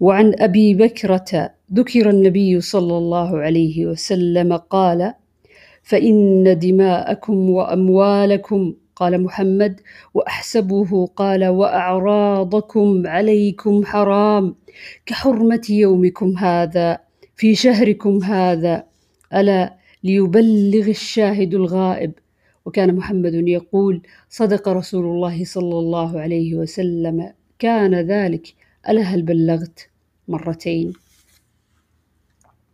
وعن أبي بكرة ذكر النبي صلى الله عليه وسلم قال: فإن دماءكم وأموالكم، قال محمد وأحسبه قال: وأعراضكم عليكم حرام كحرمة يومكم هذا في شهركم هذا، ألا ليبلغ الشاهد الغائب. وكان محمد يقول: صدق رسول الله صلى الله عليه وسلم، كان ذلك، ألا هل بلغت؟ مرتين.